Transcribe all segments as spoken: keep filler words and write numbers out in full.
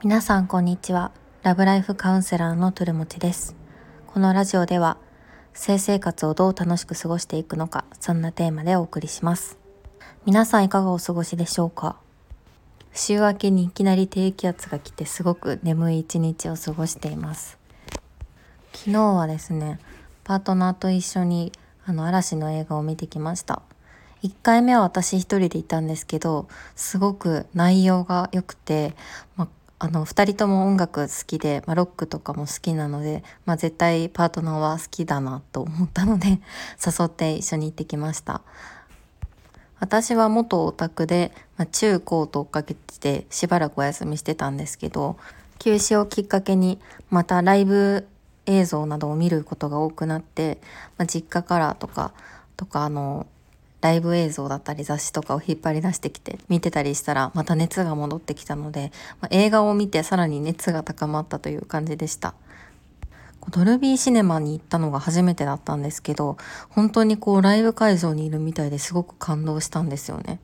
皆さんこんにちは。ラブライフカウンセラーのトゥルモチです。このラジオでは性生活をどう楽しく過ごしていくのか、そんなテーマでお送りします。皆さんいかがお過ごしでしょうか？週明けにいきなり低気圧が来て、すごく眠い一日を過ごしています。昨日はですね、パートナーと一緒にあの嵐の映画を見てきました。いっかいめは私一人でいたんですけど、すごく内容が良くて、まああのふたりとも音楽好きで、まあ、ロックとかも好きなので、まあ、絶対パートナーは好きだなと思ったので誘って一緒に行ってきました。私は元オタクで、まあ、中高と追っかけてしばらくお休みしてたんですけど、休止をきっかけにまたライブ映像などを見ることが多くなって、まあ、実家からとかとかあのライブ映像だったり雑誌とかを引っ張り出してきて見てたりしたら、また熱が戻ってきたので、まあ、映画を見てさらに熱が高まったという感じでした。ドルビーシネマに行ったのが初めてだったんですけど、本当にこうライブ会場にいるみたいですごく感動したんですよね。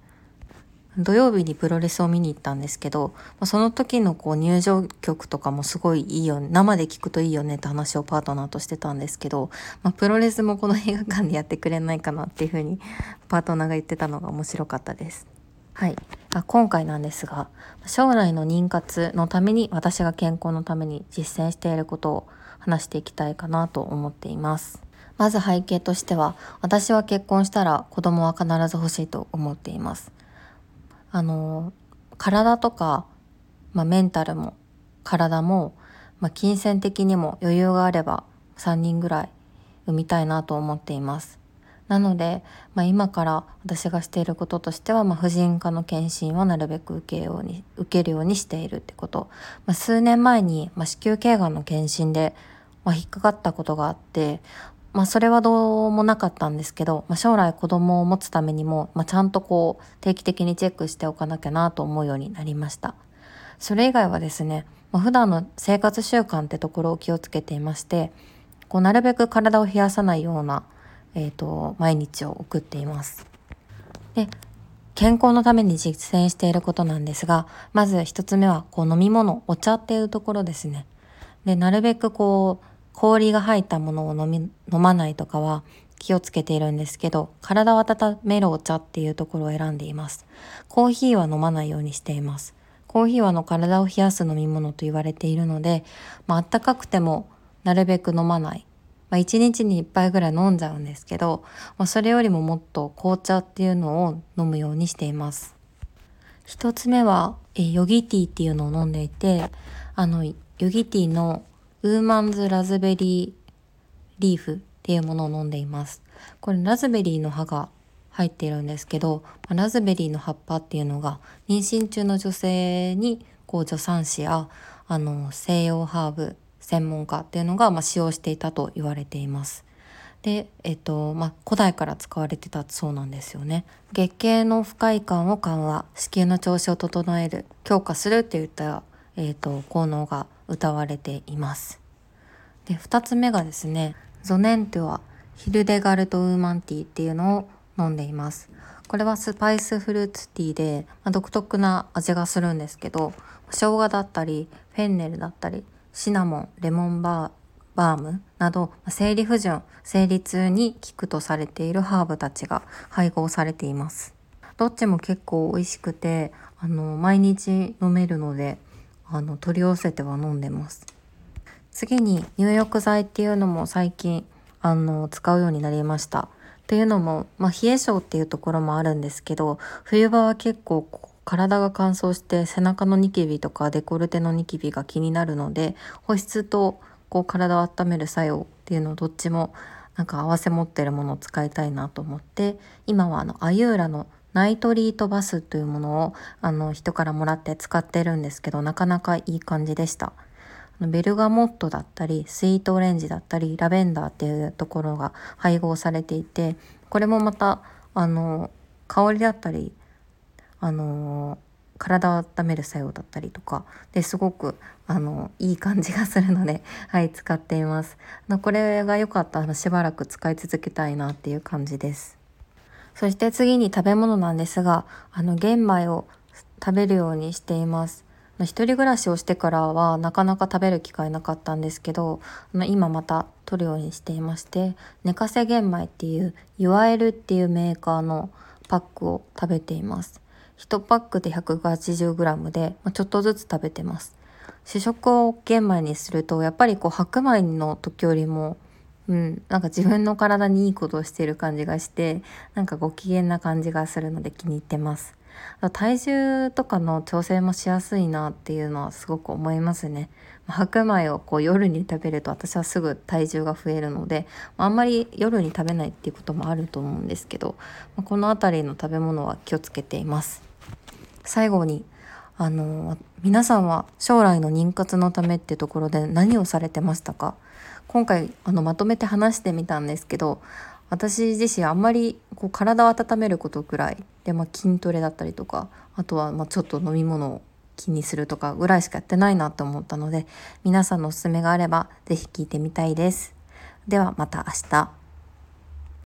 土曜日にプロレスを見に行ったんですけど、その時のこう入場曲とかもすごいいいよね、生で聴くといいよねって話をパートナーとしてたんですけど、まあ、プロレスもこの映画館でやってくれないかなっていう風にパートナーが言ってたのが面白かったです。はい、あ今回なんですが、将来の妊活のために私が健康のために実践していることを話していきたいかなと思っています。まず背景としては、私は結婚したら子供は必ず欲しいと思っています。あの体とか、まあ、メンタルも体も、まあ、金銭的にも余裕があればさんにんぐらい産みたいなと思っています。なので、まあ、今から私がしていることとしては、まあ、婦人科の検診をなるべく受けように受けるようにしているってこと、まあ、数年前に、まあ、子宮頸がんの検診で、まあ、引っかかったことがあって、まあ、それはどうもなかったんですけど、まあ、将来子供を持つためにも、まあ、ちゃんとこう定期的にチェックしておかなきゃなと思うようになりました。それ以外はですね、まあ、普段の生活習慣ってところを気をつけていまして、こうなるべく体を冷やさないような、えーと、毎日を送っています。で、健康のために実践していることなんですが、まず一つ目はこう飲み物、お茶っていうところですね。で、なるべくこう氷が入ったものを飲み、飲まないとかは気をつけているんですけど、体を温めるお茶っていうところを選んでいます。コーヒーは飲まないようにしています。コーヒーはあの体を冷やす飲み物と言われているので、まあ暖かくてもなるべく飲まない。まあ一日にいっぱいぐらい飲んじゃうんですけど、まあ、それよりももっと紅茶っていうのを飲むようにしています。一つ目はえヨギティーっていうのを飲んでいて、あのヨギティーのウーマンズラズベリーリーフっていうものを飲んでいます。これラズベリーの葉が入っているんですけど、ラズベリーの葉っぱっていうのが妊娠中の女性にこう助産師やあの西洋ハーブ専門家っていうのがまあ使用していたと言われています。で、えっとまあ、古代から使われてたそうなんですよね。月経の不快感を緩和、子宮の調子を整える、強化するっていった、えっと、効能が歌われています。で、ふたつめがですね、ゾネントゥアヒルデガルトウーマンティーっていうのを飲んでいます。これはスパイスフルーツティーで、まあ、独特な味がするんですけど、生姜だったりフェンネルだったりシナモン、レモンバー、バームなど、生理不順、生理痛に効くとされているハーブたちが配合されています。どっちも結構美味しくて、あの毎日飲めるので、あの取り寄せては飲んでます。次に入浴剤っていうのも最近あの使うようになりました。というのも、まあ、冷え性っていうところもあるんですけど、冬場は結構体が乾燥して背中のニキビとかデコルテのニキビが気になるので、保湿とこう体を温める作用っていうのをどっちもなんか合わせ持ってるものを使いたいなと思って、今はあのアユーラのナイトリートバスというものをあの人からもらって使ってるんですけど、なかなかいい感じでした。ベルガモットだったりスイートオレンジだったりラベンダーっていうところが配合されていて、これもまたあの香りだったりあの体を温める作用だったりとかですごくあのいい感じがするので、はい、使っています。これが良かったらしばらく使い続けたいなっていう感じです。そして次に食べ物なんですが、あの玄米を食べるようにしています。一人暮らしをしてからはなかなか食べる機会なかったんですけど、今また取るようにしていまして、寝かせ玄米っていういわゆるっていうメーカーのパックを食べています。いちパックで ひゃくはちじゅうグラム でちょっとずつ食べてます。主食を玄米にするとやっぱりこう白米の時よりも、うん、なんか自分の体にいいことをしている感じがして、なんかご機嫌な感じがするので気に入ってます。体重とかの調整もしやすいなっていうのはすごく思いますね。白米をこう夜に食べると私はすぐ体重が増えるので、あんまり夜に食べないっていうこともあると思うんですけど、このあたりの食べ物は気をつけています。最後にあの皆さんは将来の妊活のためってところで何をされてましたか？今回あのまとめて話してみたんですけど、私自身あんまりこう体を温めることくらいで、まあ、筋トレだったりとか、あとはまあちょっと飲み物を気にするとかぐらいしかやってないなと思ったので、皆さんのおすすめがあればぜひ聞いてみたいです。ではまた明日。